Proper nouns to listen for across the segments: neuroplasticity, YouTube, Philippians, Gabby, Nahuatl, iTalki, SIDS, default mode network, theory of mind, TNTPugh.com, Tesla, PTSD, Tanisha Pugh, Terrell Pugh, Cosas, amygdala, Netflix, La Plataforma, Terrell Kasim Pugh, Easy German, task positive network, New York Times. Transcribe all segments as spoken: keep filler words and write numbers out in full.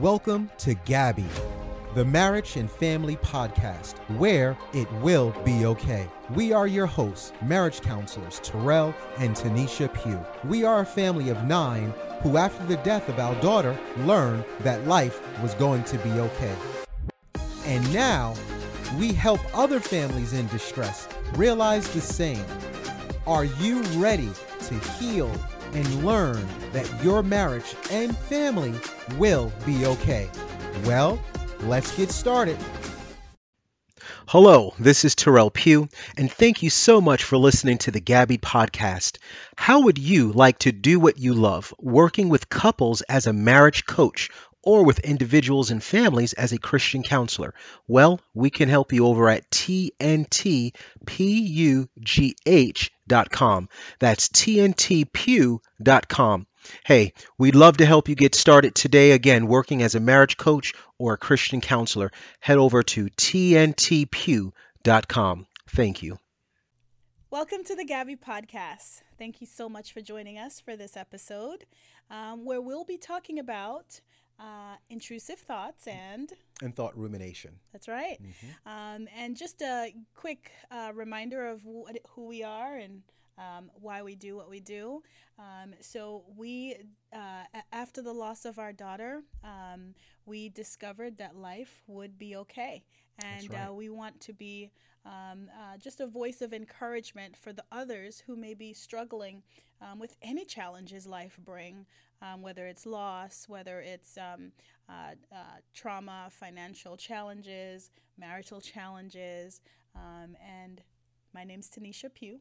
Welcome to Gabby, the Marriage and Family Podcast, where it will be okay. We are your hosts, marriage counselors Terrell and Tanisha Pugh. We are a family of nine who, after the death of our daughter, learned that life was going to be okay. And now, we help other families in distress realize the same. Are you ready to heal and learn that your marriage and family will be okay? Well, let's get started. Hello, this is Terrell Pugh, and thank you so much for listening to the Gabby Podcast. How would you like to do what you love, working with couples as a marriage coach or with individuals and families as a Christian counselor? Well, we can help you over at T N T Pugh dot com. That's T N T Pugh dot com. Hey, we'd love to help you get started today, again, working as a marriage coach or a Christian counselor. Head over to T N T Pugh dot com. Thank you. Welcome to the Gabby Podcast. Thank you so much for joining us for this episode, um, where we'll be talking about Uh, intrusive thoughts and... And thought rumination. That's right. Mm-hmm. Um, and just a quick uh, reminder of what, who we are and um, why we do what we do. Um, so we, uh, after the loss of our daughter, um, we discovered that life would be okay. And That's right. uh, we want to be um, uh, just a voice of encouragement for the others who may be struggling um, with any challenges life brings. Um, whether it's loss, whether it's um, uh, uh, trauma, financial challenges, marital challenges. Um, and my name's Tanisha Pugh.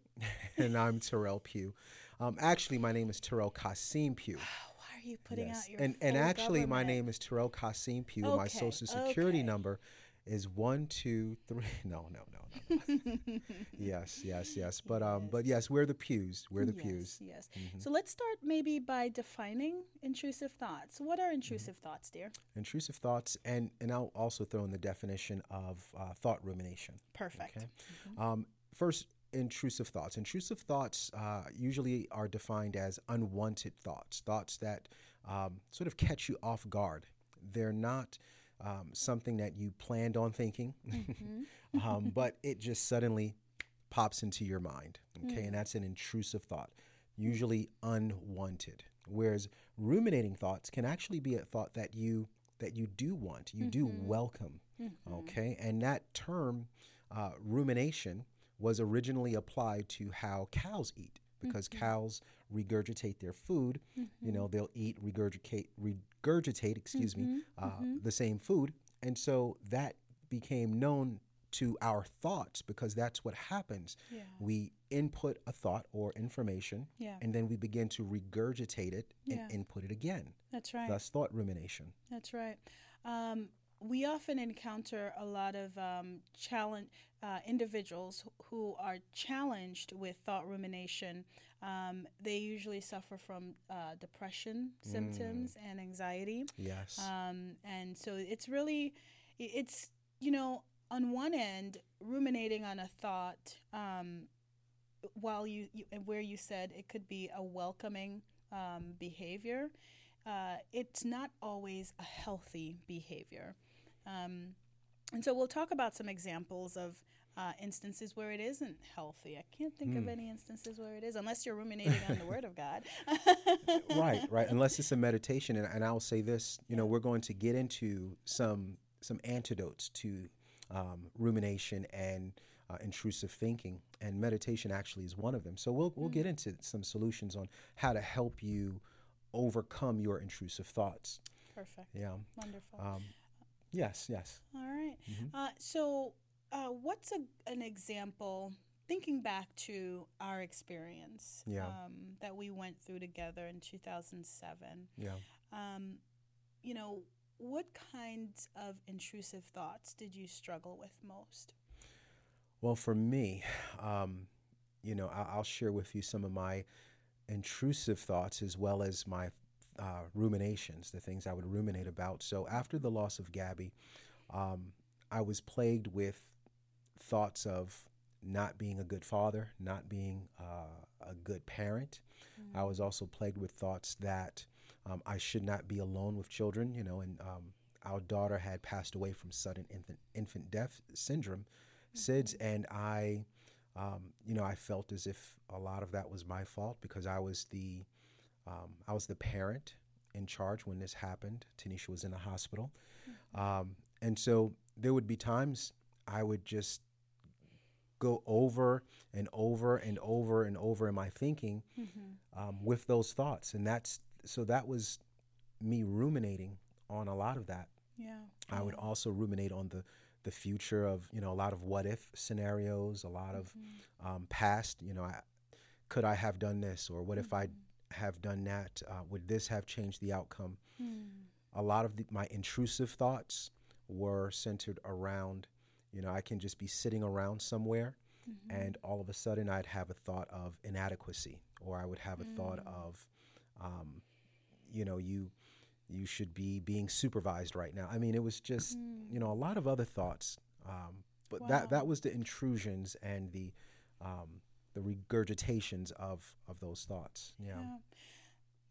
And I'm Terrell Pugh. Um, actually, my name is Terrell Kasim Pugh. Why are you putting yes. out your and, full And actually, government? My name is Terrell Kasim Pugh. Okay. My social security okay. number is one, two, three. No, no, no, no. yes, yes, yes. But um, yes. but yes, we're the Pews. We're the yes, Pews. Yes. Mm-hmm. So let's start maybe by defining intrusive thoughts. What are intrusive mm-hmm. thoughts, dear? Intrusive thoughts, and and I'll also throw in the definition of uh, thought rumination. Perfect. Okay? Mm-hmm. Um, first, intrusive thoughts. Intrusive thoughts uh, usually are defined as unwanted thoughts, thoughts that um, sort of catch you off guard. They're not Um, something that you planned on thinking, mm-hmm. um, but it just suddenly pops into your mind, okay? Mm. And that's an intrusive thought, usually unwanted. Whereas ruminating thoughts can actually be a thought that you that you do want, you mm-hmm. do welcome, mm-hmm. okay? And that term, uh, rumination, was originally applied to how cows eat, because mm-hmm. cows regurgitate their food, mm-hmm. you know, they'll eat, regurgitate, regurgitate, excuse mm-hmm. me, uh, mm-hmm. the same food. And so that became known to our thoughts because that's what happens. Yeah. We input a thought or information, yeah. and then we begin to regurgitate it and yeah. input it again. That's right. Thus thought rumination. That's right. Um, we often encounter a lot of um, challenge uh, individuals who are challenged with thought rumination. Um, they usually suffer from uh, depression symptoms mm. and anxiety. Yes. Um, and so it's really, it's, you know, on one end, ruminating on a thought, um, while you, you, where you said it could be a welcoming um, behavior, uh, it's not always a healthy behavior. Um, and so we'll talk about some examples of Uh, instances where it isn't healthy. I can't think mm. of any instances where it is, unless you're ruminating on the Word of God. Right, right. Unless it's a meditation. And, and I'll say this, you yeah. know, we're going to get into some some antidotes to um, rumination and uh, intrusive thinking, and meditation actually is one of them. So we'll we'll mm. get into some solutions on how to help you overcome your intrusive thoughts. Perfect. Yeah. Wonderful. Um, yes, yes. All right. Mm-hmm. Uh, so... Uh, what's a, an example, thinking back to our experience yeah. um, that we went through together in two thousand seven? Yeah. Um, you know, what kinds of intrusive thoughts did you struggle with most? Well, for me, um, you know, I, I'll share with you some of my intrusive thoughts as well as my uh, ruminations, the things I would ruminate about. So after the loss of Gabby, um, I was plagued with thoughts of not being a good father, not being uh, a good parent. Mm-hmm. I was also plagued with thoughts that Um, I should not be alone with children, you know, and um, our daughter had passed away from sudden infant, infant death syndrome, S I D S. And I, um, you know, I felt as if a lot of that was my fault because I was the, um, I was the parent in charge when this happened. Tanisha was in the hospital. Mm-hmm. Um, and so there would be times I would just go over and over and over and over in my thinking mm-hmm. um, with those thoughts. And that's, so that was me ruminating on a lot of that. Yeah. I yeah. would also ruminate on the, the future of, you know, a lot of what if scenarios, a lot mm-hmm. of um, past, you know, I, could I have done this? Or what mm-hmm. if I have done that? Uh, would this have changed the outcome? Mm. A lot of the, my intrusive thoughts were centered around, you know, I can just be sitting around somewhere mm-hmm. and all of a sudden I'd have a thought of inadequacy, or I would have a mm. thought of, um, you know, you, you should be being supervised right now. I mean, it was just, mm. you know, a lot of other thoughts. Um, but wow. that, that was the intrusions and the, um, the regurgitations of, of those thoughts. Yeah. yeah.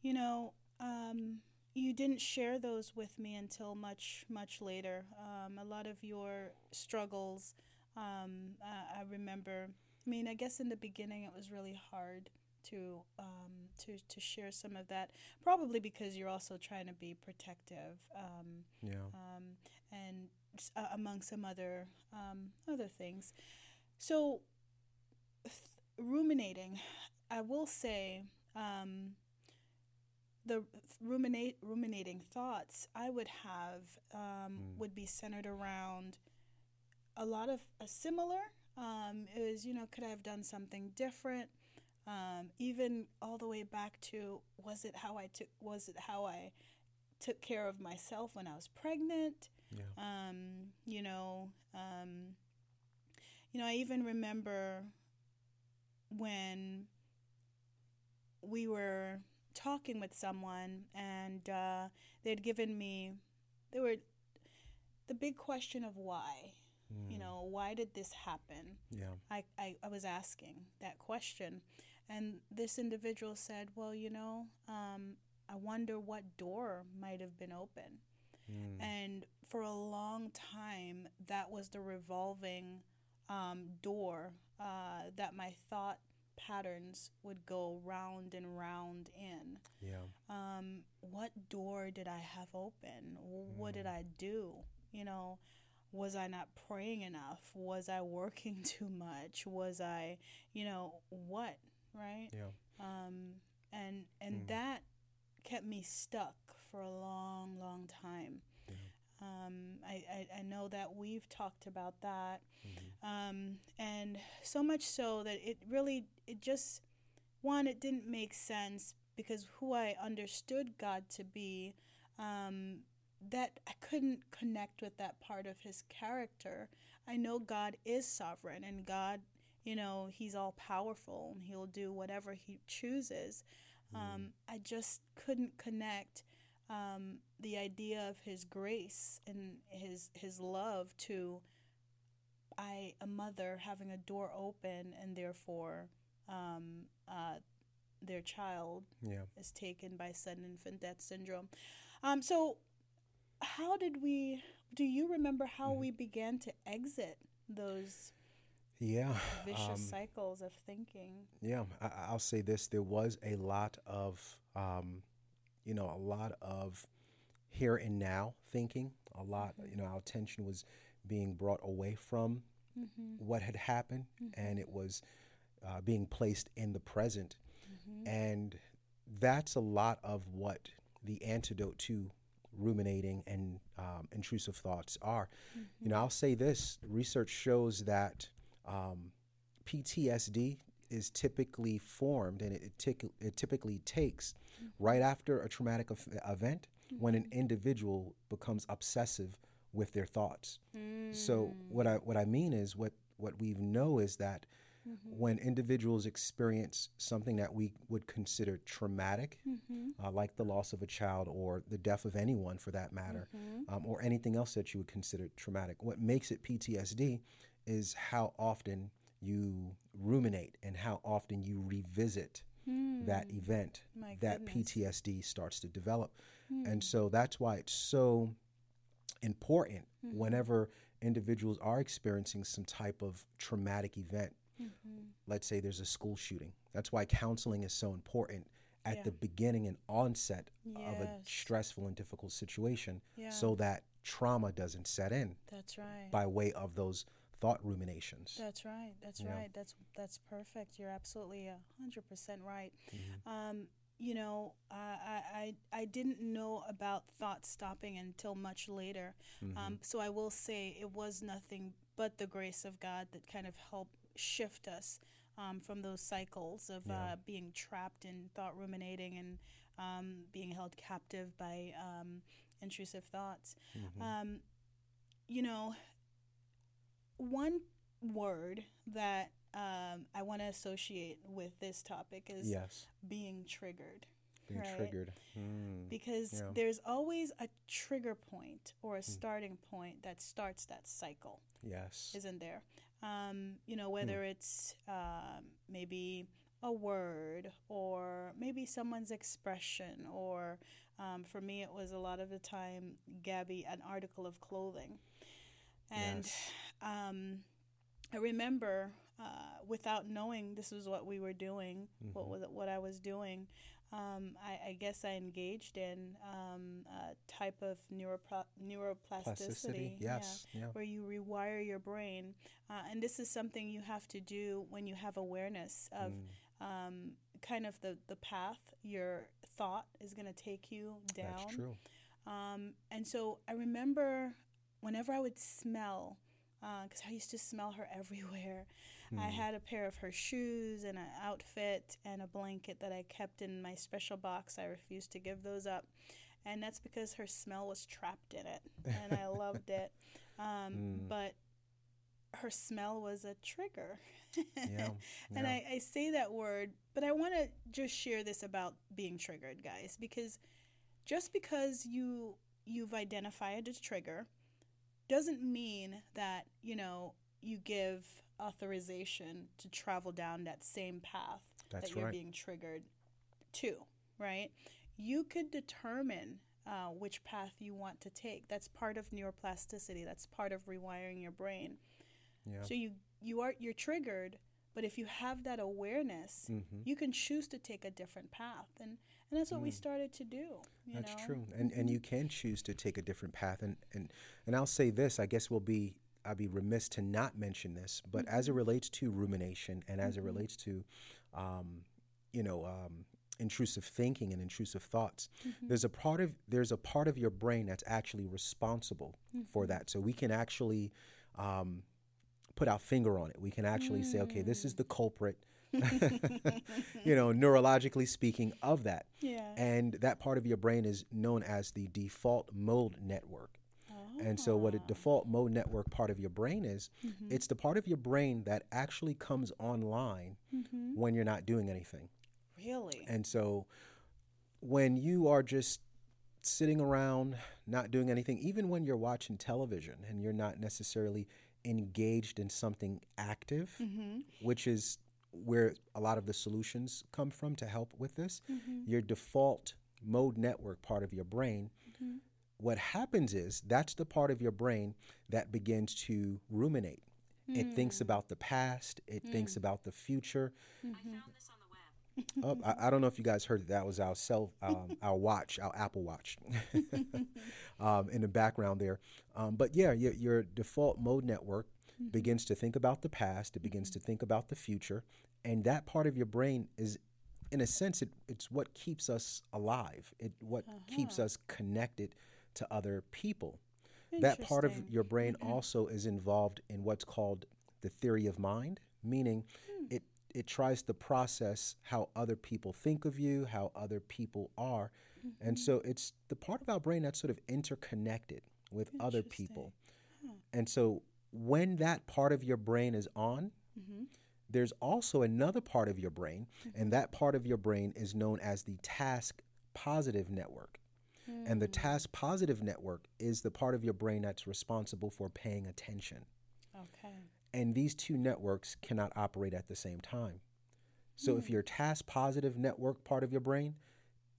You know, um, you didn't share those with me until much, much later. Um, a lot of your struggles, um, I, I remember, I mean, I guess in the beginning it was really hard to, um, to, to share some of that, probably because you're also trying to be protective. Um, yeah. Um, and uh, among some other, um, other things. So th- ruminating, I will say, um, the ruminate, ruminating thoughts I would have um, mm. would be centered around a lot of a similar. Um, it was, you know, could I have done something different? Um, even all the way back to was it how I took was it how I took care of myself when I was pregnant? Yeah. Um, you know, um, you know, I even remember when we were talking with someone and uh, they'd given me, they were the big question of why, mm. you know, why did this happen? Yeah, I, I, I was asking that question, and this individual said, well, you know, um, I wonder what door might have been open. Mm. And for a long time, that was the revolving um, door uh, that my thought patterns would go round and round in. Yeah. Um, what door did I have open? What mm. did I do? You know, was I not praying enough? Was I working too much? Was I, you know, what, right? Yeah. Um, and and mm. that kept me stuck for a long, long time. Yeah. Um, I, I, I know that we've talked about that. Mm-hmm. Um, and so much so that it really, it just, one, it didn't make sense because who I understood God to be, um, that I couldn't connect with that part of his character. I know God is sovereign and God, you know, he's all powerful and he'll do whatever he chooses. Um, mm. I just couldn't connect Um, the idea of his grace and his his love to I, a mother having a door open and therefore um, uh, their child yeah. is taken by sudden infant death syndrome. Um, so how did we, do you remember how mm-hmm. we began to exit those yeah. vicious um, cycles of thinking? Yeah, I, I'll say this. There was a lot of... Um, you know, a lot of here and now thinking, a lot, you know, our attention was being brought away from mm-hmm. what had happened mm-hmm. and it was uh, being placed in the present. Mm-hmm. And that's a lot of what the antidote to ruminating and um, intrusive thoughts are. Mm-hmm. You know, I'll say this, research shows that um, P T S D is typically formed, and it tic- it typically takes mm-hmm. right after a traumatic af- event mm-hmm. when an individual becomes obsessive with their thoughts. Mm. So what I what I mean is what what we know is that mm-hmm. when individuals experience something that we would consider traumatic, mm-hmm. uh, like the loss of a child or the death of anyone for that matter, mm-hmm. um, or anything else that you would consider traumatic, what makes it P T S D is how often you ruminate and how often you revisit mm. that event, My that goodness. P T S D starts to develop. Mm. And so that's why it's so important mm-hmm. whenever individuals are experiencing some type of traumatic event. Mm-hmm. Let's say there's a school shooting. That's why counseling is so important at yeah. the beginning and onset yes. of a stressful and difficult situation yeah. so that trauma doesn't set in. That's right. By way of those thought ruminations. That's right. That's yeah. right. That's that's perfect. You're absolutely one hundred percent right. Mm-hmm. Um, you know, uh, I, I I didn't know about thought stopping until much later. Mm-hmm. Um, so I will say it was nothing but the grace of God that kind of helped shift us um, from those cycles of yeah. uh, being trapped in thought ruminating and um, being held captive by um, intrusive thoughts. Mm-hmm. Um, you know, one word that um, I want to associate with this topic is yes. being triggered. Being right? triggered. Mm. Because yeah. there's always a trigger point or a starting mm. point that starts that cycle. Yes. Isn't there? Um, you know, whether mm. it's um, maybe a word or maybe someone's expression or um, for me it was a lot of the time, Gabby, an article of clothing. And yes. um, I remember uh, without knowing this was what we were doing, mm-hmm. what was what I was doing, um, I, I guess I engaged in um, a type of neuropro- neuroplasticity, Plasticity, yes, yeah, yeah. where you rewire your brain. Uh, and this is something you have to do when you have awareness of mm. um, kind of the, the path your thought is going to take you down. That's true. Um, and so I remember whenever I would smell, because uh, I used to smell her everywhere, mm. I had a pair of her shoes and an outfit and a blanket that I kept in my special box. I refused to give those up. And that's because her smell was trapped in it, and I loved it. Um, mm. But her smell was a trigger. yeah. Yeah. And I, I say that word, but I want to just share this about being triggered, guys, because just because you you've identified a trigger doesn't mean that, you know, you give authorization to travel down that same path That's that you're right. being triggered to, right? You could determine uh, which path you want to take. That's part of neuroplasticity. That's part of rewiring your brain. Yeah. So you, you are, you're triggered, but if you have that awareness, mm-hmm. you can choose to take a different path. And And that's what mm. we started to do. You that's know? True. And and you can choose to take a different path. And, and, and I'll say this, I guess we'll be, I'll be remiss to not mention this, but mm-hmm. as it relates to rumination and as mm-hmm. it relates to, um, you know, um, intrusive thinking and intrusive thoughts, mm-hmm. there's a part of, there's a part of your brain that's actually responsible mm-hmm. for that. So we can actually um, put our finger on it. We can actually mm. say, okay, this is the culprit. you know, neurologically speaking of that. Yeah. And that part of your brain is known as the default mode network. Oh. And so what a default mode network part of your brain is, mm-hmm. it's the part of your brain that actually comes online mm-hmm. when you're not doing anything. Really? And so when you are just sitting around, not doing anything, even when you're watching television and you're not necessarily engaged in something active, mm-hmm. which is where a lot of the solutions come from to help with this, mm-hmm. your default mode network part of your brain, mm-hmm. what happens is that's the part of your brain that begins to ruminate. Mm. It thinks about the past. It mm. thinks about the future. Mm-hmm. I found this on the web. Oh, I, I don't know if you guys heard it. That was our, cell, um, our watch, our Apple Watch um, in the background there. Um, but yeah, your, your default mode network mm-hmm. begins to think about the past. It begins mm-hmm. to think about the future. And that part of your brain is, in a sense, it, it's what keeps us alive. It what uh-huh. keeps us connected to other people. That part of your brain mm-hmm. also is involved in what's called the theory of mind, meaning hmm. it, it tries to process how other people think of you, how other people are. Mm-hmm. And so it's the part of our brain that's sort of interconnected with other people. Huh. And so when that part of your brain is on, mm-hmm. there's also another part of your brain, mm-hmm. and that part of your brain is known as the task positive network. Mm. And the task positive network is the part of your brain that's responsible for paying attention. Okay. And these two networks cannot operate at the same time. So mm-hmm. if your task positive network part of your brain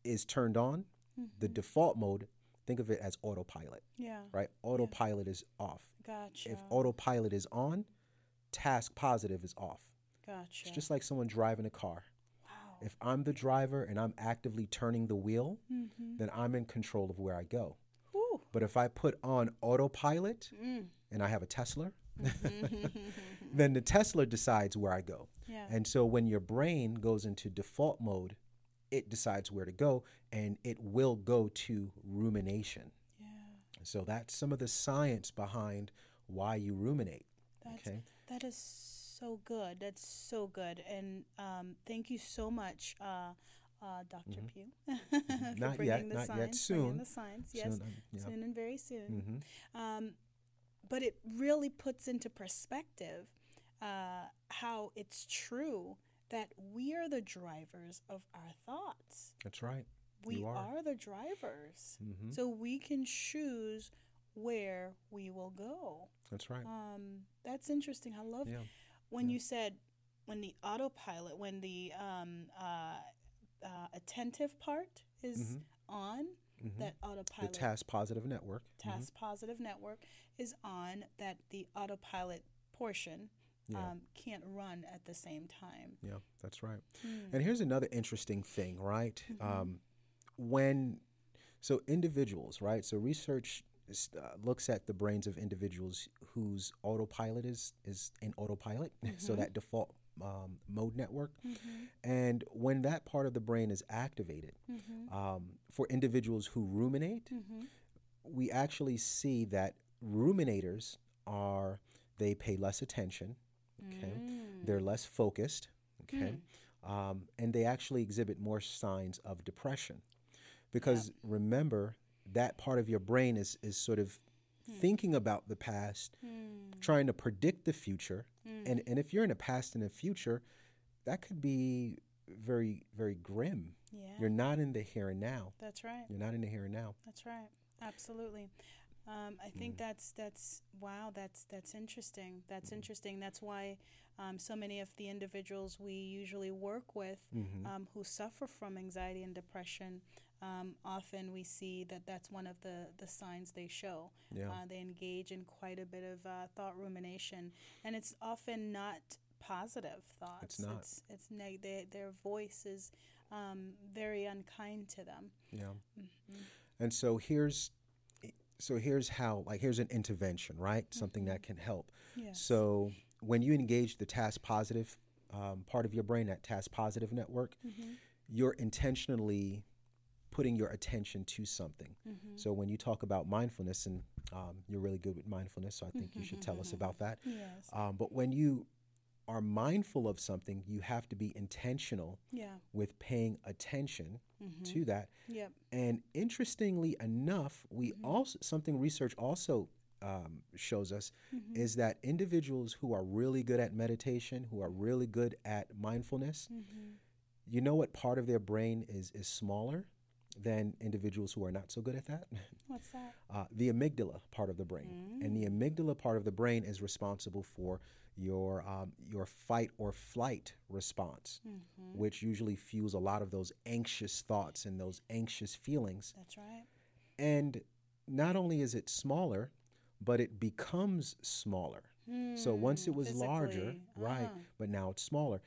is turned on, mm-hmm. the default mode, think of it as autopilot. Yeah. Right? Autopilot yeah. is off. Gotcha. If autopilot is on, task positive is off. Gotcha. It's just like someone driving a car. Wow. If I'm the driver and I'm actively turning the wheel, mm-hmm. then I'm in control of where I go. Ooh. But if I put on autopilot mm. and I have a Tesla, then the Tesla decides where I go. Yeah. And so when your brain goes into default mode, it decides where to go, and it will go to rumination. Yeah. So that's some of the science behind why you ruminate. That's, okay. That is so good. That's so good. And um, thank you so much, uh, uh, Doctor Mm-hmm. Pugh, for not bringing yet, the not science. Yet. Soon. Bringing the science. Yes. Soon, um, yeah. soon and very soon. Mm-hmm. Um, but it really puts into perspective uh, how it's true that we are the drivers of our thoughts. That's right. We are. are the drivers. Mm-hmm. So we can choose where we will go. That's right. Um, that's interesting. I love yeah. when yeah. you said when the autopilot, when the um, uh, uh, attentive part is mm-hmm. on, mm-hmm. that autopilot. The task positive network. Task mm-hmm. positive network is on, that the autopilot portion Yeah. Um, can't run at the same time. Yeah, that's right. Mm. And here's another interesting thing, right? Mm-hmm. Um, when, so individuals, right? So research is, uh, looks at the brains of individuals whose autopilot is, is in autopilot, mm-hmm. so that default um, mode network. Mm-hmm. And when that part of the brain is activated, mm-hmm. um, for individuals who ruminate, mm-hmm. we actually see that ruminators are, they pay less attention. Okay, mm. They're less focused, okay, mm. um, and they actually exhibit more signs of depression, because yep. remember, that part of your brain is is sort of mm. thinking about the past, mm. trying to predict the future, mm. and and if you're in a past and a future, that could be very, very grim. Yeah. You're not in the here and now. That's right. You're not in the here and now. That's right. Absolutely. Um, I think mm. that's that's wow. That's that's interesting. That's mm. interesting. That's why um, so many of the individuals we usually work with mm-hmm. um, who suffer from anxiety and depression, um, often we see that that's one of the, the signs they show. Yeah. Uh, they engage in quite a bit of uh, thought rumination, and it's often not positive thoughts. It's not. It's, it's neg- they, their voice is um, very unkind to them. Yeah. Mm-hmm. And so here's. So here's how, like, here's an intervention, right? Mm-hmm. Something that can help. Yes. So when you engage the task positive um, part of your brain, that task positive network, mm-hmm. you're intentionally putting your attention to something. Mm-hmm. So when you talk about mindfulness, and um, you're really good with mindfulness, so I think mm-hmm. you should tell mm-hmm. us about that. Yes. Um, but when you are mindful of something, you have to be intentional yeah. with paying attention mm-hmm. to that. Yep. And interestingly enough, we mm-hmm. also, something research also um, shows us mm-hmm. is that individuals who are really good at meditation, who are really good at mindfulness, mm-hmm. you know what part of their brain is, is smaller than individuals who are not so good at that? What's that? Uh, the amygdala part of the brain. Mm. And the amygdala part of the brain is responsible for your um, your fight or flight response, mm-hmm. which usually fuels a lot of those anxious thoughts and those anxious feelings. That's right. And not only is it smaller, but it becomes smaller. Mm, so once it was physically. larger, uh-huh. right, but now it's smaller.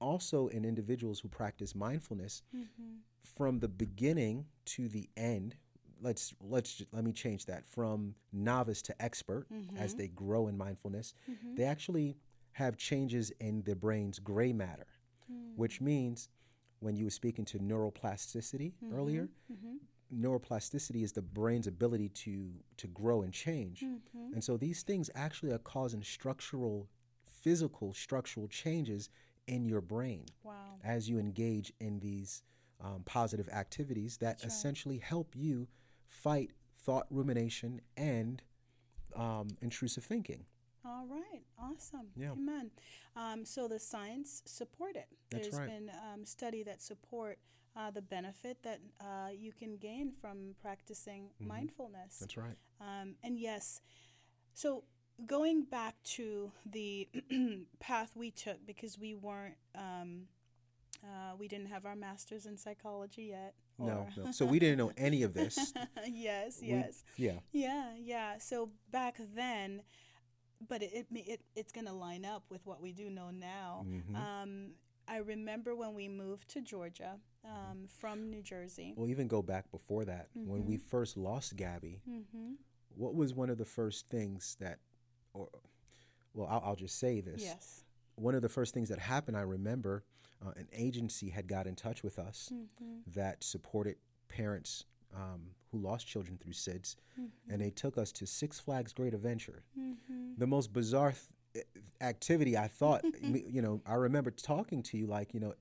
Also in individuals who practice mindfulness, mm-hmm. from the beginning to the end, Let's let's let me change that from novice to expert mm-hmm. as they grow in mindfulness. Mm-hmm. They actually have changes in their brain's gray matter, mm. which means when you were speaking to neuroplasticity mm-hmm. earlier, mm-hmm. neuroplasticity is the brain's ability to to grow and change. Mm-hmm. And so these things actually are causing structural, physical, structural changes in your brain wow. as you engage in these um, positive activities that That's essentially right. help you fight thought rumination and um, intrusive thinking. All right. Awesome. Yeah. Amen. Um, so the science support it. That's There's right. been um, study that support uh, the benefit that uh, you can gain from practicing mm-hmm. mindfulness. That's right. Um, and yes, so going back to the path we took, because we weren't um, Uh, we didn't have our master's in psychology yet. No, no. So we didn't know any of this. yes, we, yes. Yeah. Yeah, yeah. So back then, but it, it, it it's going to line up with what we do know now. Mm-hmm. Um, I remember when we moved to Georgia um, from New Jersey. We'll even go back before that. Mm-hmm. When we first lost Gabby, mm-hmm. what was one of the first things that, or, well, I'll, I'll just say this. Yes. One of the first things that happened, I remember, uh, an agency had got in touch with us mm-hmm. that supported parents um, who lost children through SIDS, mm-hmm. and they took us to Six Flags Great Adventure. Mm-hmm. The most bizarre th- activity, I thought, you know, I remember talking to you like, you know,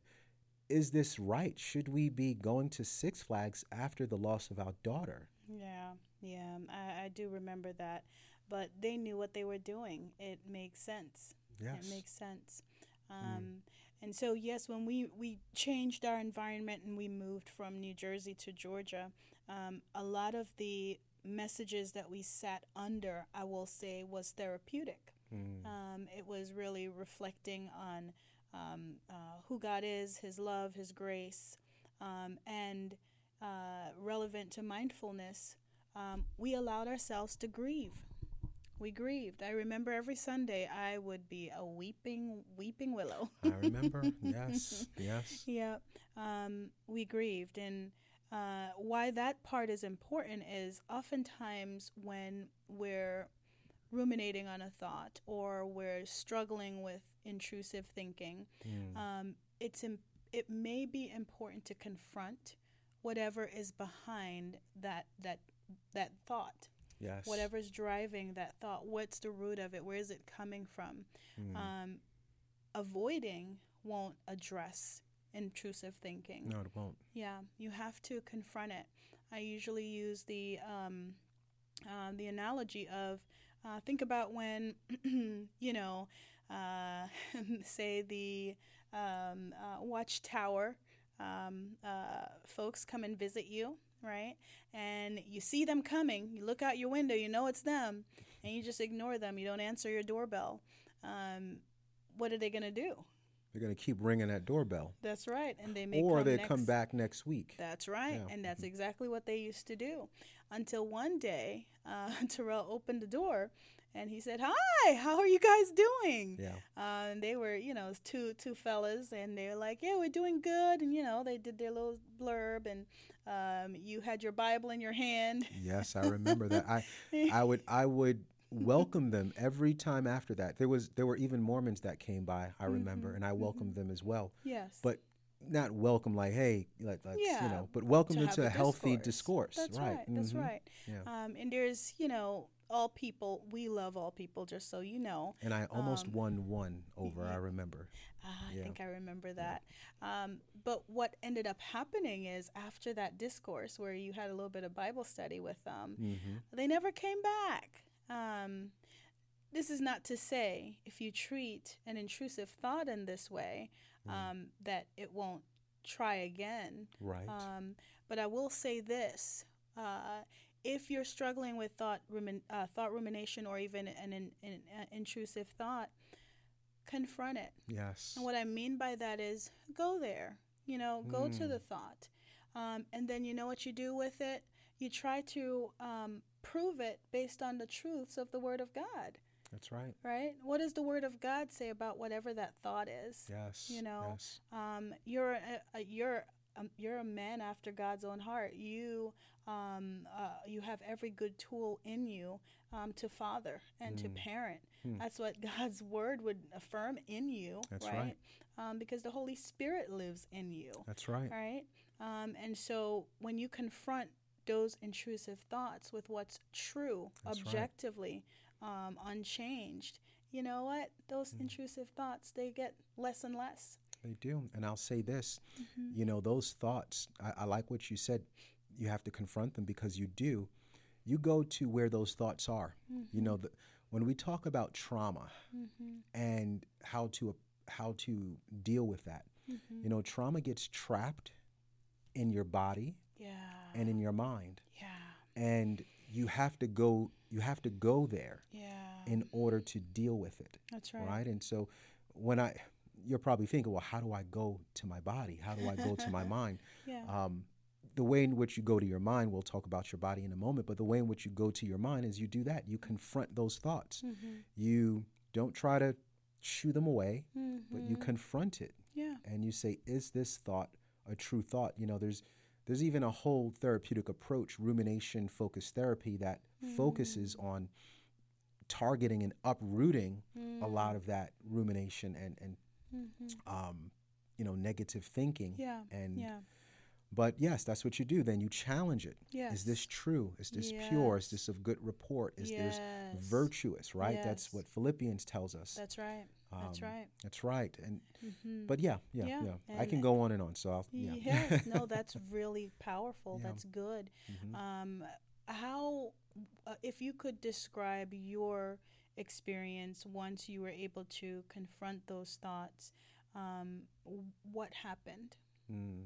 is this right? Should we be going to Six Flags after the loss of our daughter? Yeah, yeah, I, I do remember that. But they knew what they were doing. It makes sense. Yes. It makes sense. Um, mm. And so, yes, when we, we changed our environment and we moved from New Jersey to Georgia, um, a lot of the messages that we sat under, I will say, was therapeutic. Mm. Um, it was really reflecting on um, uh, who God is, his love, his grace, um, and uh, relevant to mindfulness. Um, we allowed ourselves to grieve. We grieved. I remember every Sunday I would be a weeping, weeping willow. I remember. Yes. Yes. Yeah. Um, we grieved. And uh, why that part is important is oftentimes when we're ruminating on a thought or we're struggling with intrusive thinking, mm. um, it's imp- it may be important to confront whatever is behind that that that thought. Yes. Whatever's driving that thought, what's the root of it? Where is it coming from? Mm. Um, avoiding won't address intrusive thinking. No, it won't. Yeah, you have to confront it. I usually use the um, uh, the analogy of uh, think about when you know, uh, say the um, uh, Watchtower um, uh, folks come and visit you. Right? And you see them coming, you look out your window, you know it's them, and you just ignore them. You don't answer your doorbell. Um, what are they going to do? They're going to keep ringing that doorbell. That's right. And they may or come they next... come back next week. That's right. Yeah. And that's exactly what they used to do. Until one day, uh, Terrell opened the door and he said, "Hi, how are you guys doing?" Yeah. Uh, and they were, you know, two two fellas, and they were like, "Yeah, we're doing good." And, you know, they did their little blurb, and um, you had your Bible in your hand. Yes, I remember that. I I would I would welcome them every time after that. There was there were even Mormons that came by, I remember, mm-hmm. and I welcomed mm-hmm. them as well. Yes. But not welcome like, hey, let, let's, yeah, you know, but welcome into a, a healthy discourse. That's right. right. Mm-hmm. That's right. Yeah. Um, and there's, you know, all people, we love all people, just so you know. And I almost um, won one over, yeah. I remember. Uh, yeah. I think I remember that. Yeah. Um, but what ended up happening is after that discourse where you had a little bit of Bible study with them, mm-hmm. they never came back. Um, this is not to say if you treat an intrusive thought in this way, mm. um, that it won't try again. Right. Um, but I will say this. Uh, If you're struggling with thought rumin- uh, thought rumination or even an, an, an uh, intrusive thought, confront it. Yes. And what I mean by that is go there, you know, go mm. to the thought. Um, and then you know what you do with it? You try to um, prove it based on the truths of the Word of God. That's right. Right? What does the Word of God say about whatever that thought is? Yes. You know, yes. Um, you're a, a, you're Um, you're a man after God's own heart. You um, uh, you have every good tool in you um, to father and mm. to parent. Mm. That's what God's word would affirm in you. That's right. right. Um, because the Holy Spirit lives in you. That's right. Right. Um, and so when you confront those intrusive thoughts with what's true, That's objectively, right. um, unchanged, you know what? Those mm. intrusive thoughts, they get less and less. They do. And I'll say this, mm-hmm. you know, those thoughts, I, I like what you said. You have to confront them because you do. You go to where those thoughts are. Mm-hmm. You know, the, when we talk about trauma mm-hmm. and how to uh, how to deal with that, mm-hmm. you know, trauma gets trapped in your body yeah. and in your mind. Yeah. And you have to go you have to go there yeah. in order to deal with it. That's right. Right. And so when I you're probably thinking, well, how do I go to my body? How do I go to my mind? Yeah. Um, the way in which you go to your mind, we'll talk about your body in a moment, but the way in which you go to your mind is you do that. You confront those thoughts. Mm-hmm. You don't try to shoo them away, mm-hmm. but you confront it. Yeah. And you say, is this thought a true thought? You know, there's there's even a whole therapeutic approach, rumination-focused therapy, that mm. focuses on targeting and uprooting mm. a lot of that rumination and, and mm-hmm. um, you know, negative thinking. Yeah. And yeah. But yes, that's what you do. Then you challenge it. Yes. Is this true? Is this yes. pure? Is this of good report? Is yes. this virtuous? Right. Yes. That's what Philippians tells us. That's right. Um, that's right. That's right. And mm-hmm. but yeah, yeah, yeah. yeah. I can go on and on. So I'll, yeah. Yes. No, that's really powerful. Yeah. That's good. Mm-hmm. Um, how, uh, if you could describe your experience once you were able to confront those thoughts, um, what happened? Mm.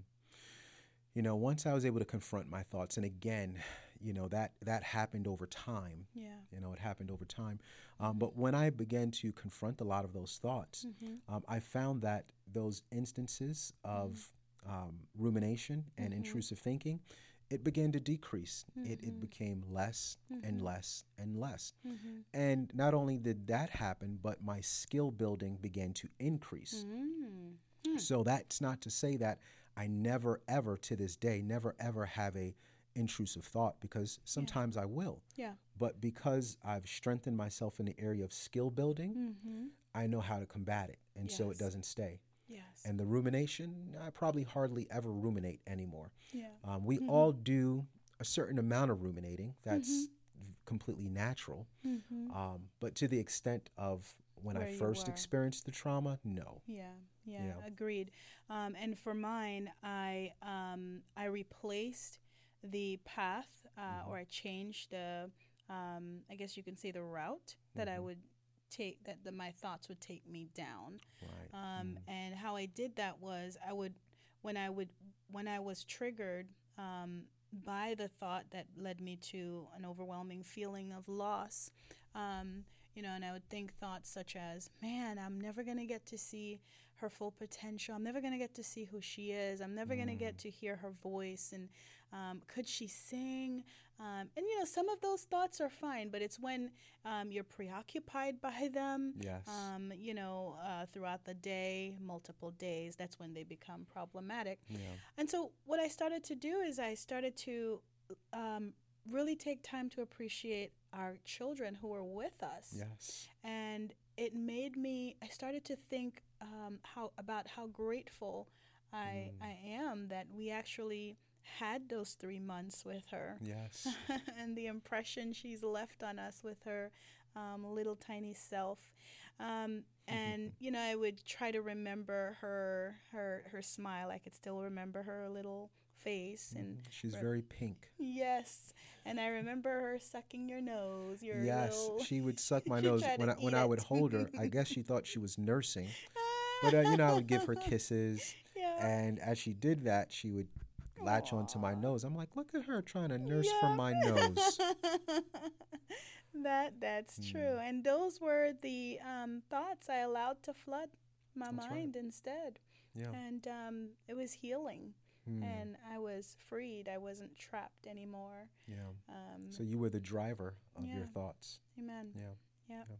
You know, once I was able to confront my thoughts, and again, you know, that that happened over time. Yeah. You know, it happened over time. Um, mm-hmm. But when I began to confront a lot of those thoughts, mm-hmm. um, I found that those instances of um, rumination and mm-hmm. intrusive thinking, it began to decrease. Mm-hmm. It, it became less mm-hmm. and less and less. Mm-hmm. And not only did that happen, but my skill building began to increase. Mm-hmm. So that's not to say that I never, ever to this day, never, ever have a intrusive thought, because sometimes yeah. I will. Yeah. But because I've strengthened myself in the area of skill building, mm-hmm. I know how to combat it. And yes. so it doesn't stay. Yes. And the rumination, I probably hardly ever ruminate anymore. Yeah. Um, we mm-hmm. all do a certain amount of ruminating. That's mm-hmm. completely natural. Mm-hmm. Um, but to the extent of when Where I first experienced the trauma, no. Yeah. Yeah, yeah, agreed. Um, and for mine, I um, I replaced the path, uh, mm-hmm. or I changed the, um, I guess you can say the route that mm-hmm. I would take, that the, my thoughts would take me down. Right. Um, mm. And how I did that was I would, when I would, when I was triggered um, by the thought that led me to an overwhelming feeling of loss. Um, You know, and I would think thoughts such as, man, I'm never going to get to see her full potential. I'm never going to get to see who she is. I'm never mm. going to get to hear her voice. And um, could she sing? Um, and, you know, some of those thoughts are fine, but it's when um, you're preoccupied by them, yes. um, you know, uh, throughout the day, multiple days, that's when they become problematic. Yeah. And so what I started to do is I started to um, really take time to appreciate our children who were with us. Yes. And it made me, I started to think um, how about how grateful I mm. I am that we actually had those three months with her. Yes. And the impression she's left on us with her um, little tiny self. Um, and, you know, I would try to remember her, her, her smile. I could still remember her little face, and she's re- very pink. Yes. And I remember her sucking your nose. Your yes, little she would suck my nose when I, when I would hold her. I guess she thought she was nursing, but uh, you know, I would give her kisses, yeah. and as she did that, she would latch Aww. Onto my nose. I'm like, look at her trying to nurse yeah. from my nose. that that's mm. true, and those were the um, thoughts I allowed to flood my that's mind right. instead, yeah. and um, it was healing. And I was freed. I wasn't trapped anymore. Yeah. Um, so you were the driver of yeah. your thoughts. Amen. Yeah. Yeah. yeah.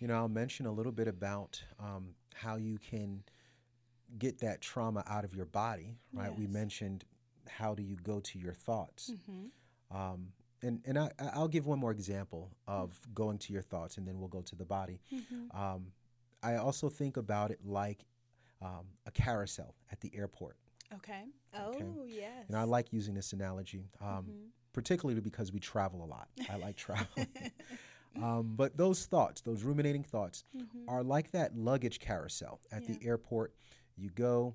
You know, I'll mention a little bit about um, how you can get that trauma out of your body, right? Yes. We mentioned how do you go to your thoughts. Mm-hmm. Um, and and I, I'll give one more example of mm-hmm. going to your thoughts, and then we'll go to the body. Mm-hmm. Um, I also think about it like um, a carousel at the airport. Okay. Oh, okay. Yes. And I like using this analogy, um, mm-hmm. particularly because we travel a lot. I like traveling. um, but those thoughts, those ruminating thoughts, mm-hmm. are like that luggage carousel at yeah. the airport. You go,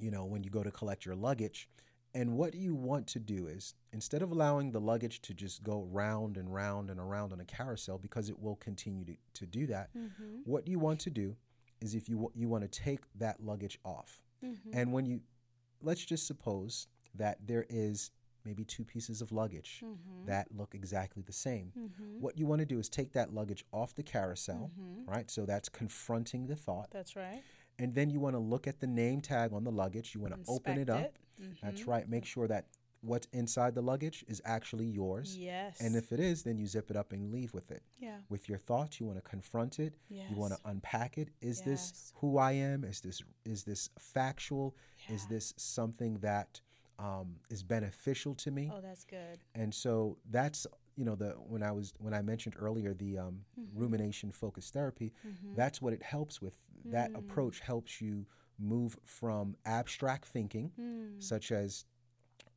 you know, when you go to collect your luggage, and what you want to do is, instead of allowing the luggage to just go round and round and around on a carousel, because it will continue to, to do that, mm-hmm. what you want to do is if you w- you want to take that luggage off. Mm-hmm. And when you, let's just suppose that there is maybe two pieces of luggage mm-hmm. that look exactly the same. Mm-hmm. What you want to do is take that luggage off the carousel, mm-hmm. right? So that's confronting the thought. That's right. And then you want to look at the name tag on the luggage. You want to open it up. It. Mm-hmm. That's right. Make sure that what's inside the luggage is actually yours. Yes. And if it is, then you zip it up and leave with it. Yeah. With your thoughts, you want to confront it. Yes. You want to unpack it. Is yes. this who I am? Is this is this factual? Yeah. Is this something that um, is beneficial to me? Oh, that's good. And so that's, you know, the when I was when I mentioned earlier the um, mm-hmm. rumination focused therapy, mm-hmm. that's what it helps with. Mm-hmm. That approach helps you move from abstract thinking, mm. such as,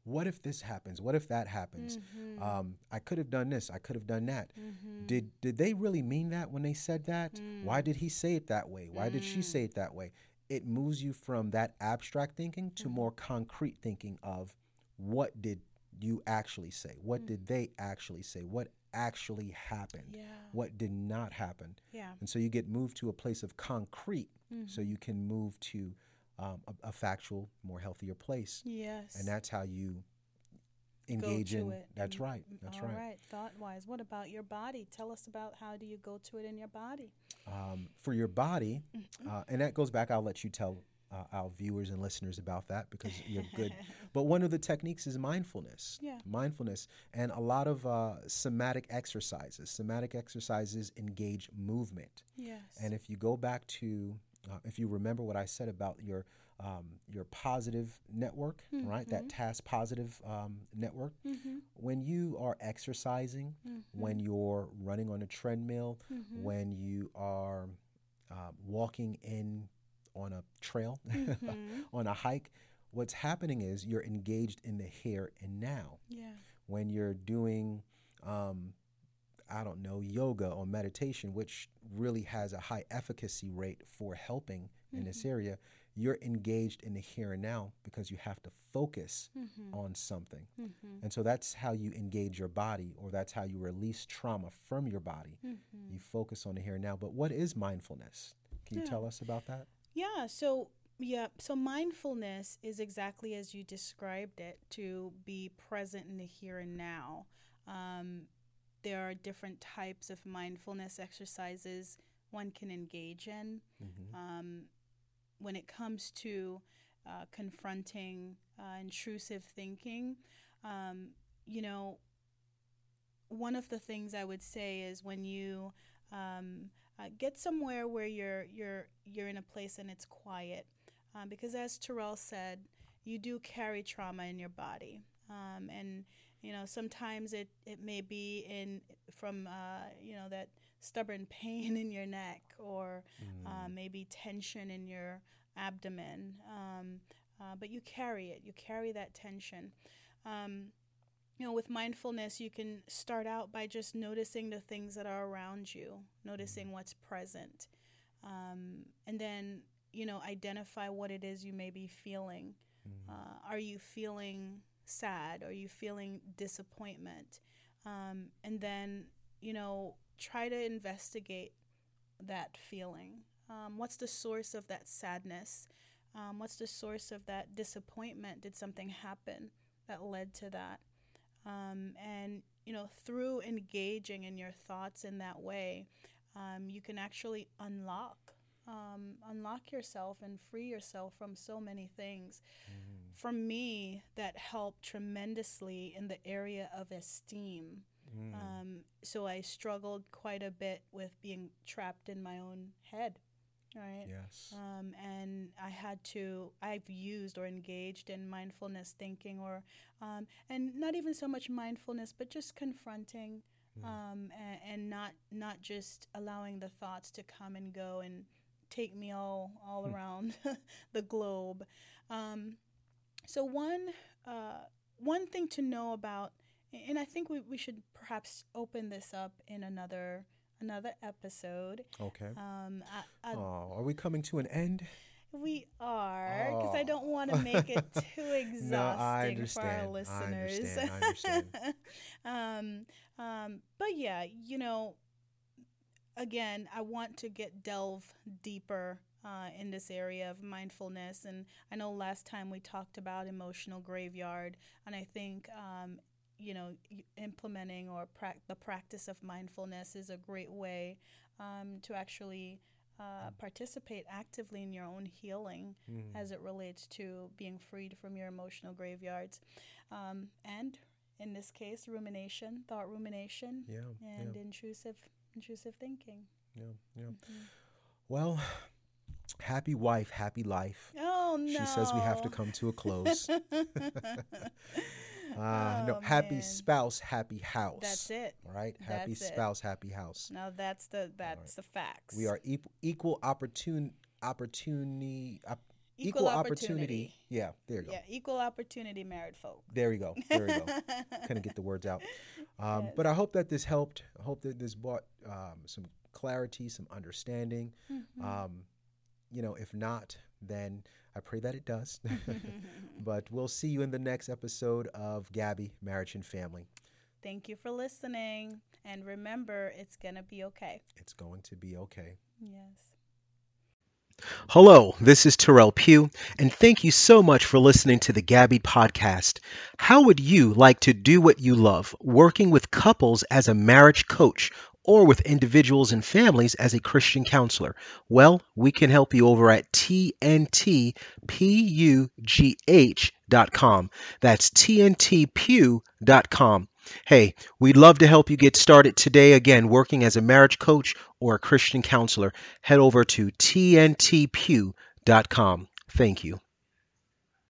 what if this happens? What if that happens? Mm-hmm. Um, I could have done this. I could have done that. Mm-hmm. Did did they really mean that when they said that? Mm. Why did he say it that way? Why mm. did she say it that way? It moves you from that abstract thinking to mm-hmm. more concrete thinking of what did you actually say? What mm. did they actually say? What actually happened? Yeah. What did not happen? Yeah. And so you get moved to a place of concrete mm-hmm. so you can move to Um, a, a factual, more healthier place. Yes. And that's how you engage go to in it. That's right. That's all right. right. Thought wise, what about your body? Tell us about how do you go to it in your body? Um, for your body, uh, and that goes back, I'll let you tell uh, our viewers and listeners about that because you're good. But one of the techniques is mindfulness. Yeah. Mindfulness and a lot of uh, somatic exercises. Somatic exercises engage movement. Yes. And if you go back to Uh, if you remember what I said about your um, your positive network, mm-hmm. right? That task positive um, network. Mm-hmm. When you are exercising, mm-hmm. when you're running on a treadmill, mm-hmm. when you are uh, walking in on a trail, mm-hmm. on a hike, what's happening is you're engaged in the here and now. Yeah. When you're doing um, I don't know, yoga or meditation, which really has a high efficacy rate for helping mm-hmm. in this area, you're engaged in the here and now because you have to focus mm-hmm. on something. Mm-hmm. And so that's how you engage your body, or that's how you release trauma from your body. Mm-hmm. You focus on the here and now. But what is mindfulness? Can you yeah. tell us about that? Yeah. So, yeah. So mindfulness is exactly as you described it, to be present in the here and now. Um, There are different types of mindfulness exercises one can engage in. Mm-hmm. Um, when it comes to uh, confronting uh, intrusive thinking, um, you know, one of the things I would say is when you um, uh, get somewhere where you're you're you're in a place and it's quiet, um, because as Terrell said, you do carry trauma in your body, um, and you know, sometimes it, it may be in from, uh, you know, that stubborn pain in your neck, or mm. uh, maybe tension in your abdomen. Um, uh, but you carry it. You carry that tension. Um, you know, with mindfulness, you can start out by just noticing the things that are around you, noticing what's present. Um, and then, you know, identify what it is you may be feeling. Mm. Uh, are you feeling sad? Are you feeling disappointment? Um, and then, you know, try to investigate that feeling. Um, what's the source of that sadness? Um, what's the source of that disappointment? Did something happen that led to that? Um, and, you know, through engaging in your thoughts in that way, um, you can actually unlock Um, unlock yourself and free yourself from so many things. Mm. For me, that helped tremendously in the area of esteem. Mm. Um, so I struggled quite a bit with being trapped in my own head, right? Yes. Um, and I had to, I've used or engaged in mindfulness thinking, or, um, and not even so much mindfulness, but just confronting mm. um, and, and not, not just allowing the thoughts to come and go and take me all, all around the globe. Um, so one uh, one thing to know about, and I think we, we should perhaps open this up in another another episode. Okay. Um, I, I, oh, are we coming to an end? We are, because oh. I don't want to make it too exhausting no, for our listeners. I understand. I understand. um, um, but yeah, you know, again, I want to get delve deeper uh, in this area of mindfulness. And I know last time we talked about emotional graveyard, and I think, um, you know, implementing or pra- the practice of mindfulness is a great way um, to actually uh, participate actively in your own healing mm. as it relates to being freed from your emotional graveyards. Um, and in this case, rumination, thought rumination, yeah, and yeah. intrusive intrusive thinking. Yeah, yeah. Mm-hmm. Well, happy wife, happy life. Oh, no. She says we have to come to a close. uh, oh, no, happy man. Spouse, happy house. That's it. All right? Happy that's spouse, it. Happy house. No, that's the that's right. the facts. We are e- equal opportun- opportunity op- Equal, equal opportunity. opportunity. Yeah, there you go. Yeah, equal opportunity married folk. There you go. There you go. Couldn't get the words out. Um, yes. But I hope that this helped. I hope that this brought um, some clarity, some understanding. Mm-hmm. Um, you know, if not, then I pray that it does. But we'll see you in the next episode of Gabby, Marriage and Family. Thank you for listening. And remember, it's going to be okay. It's going to be okay. Yes. Hello, this is Terrell Pugh, and thank you so much for listening to the Gabby podcast. How would you like to do what you love, working with couples as a marriage coach or with individuals and families as a Christian counselor? Well, we can help you over at T N T Pugh dot com. That's T N T Pugh dot com. Hey, we'd love to help you get started today, again, working as a marriage coach or a Christian counselor. Head over to T N T Pugh dot com. Thank you.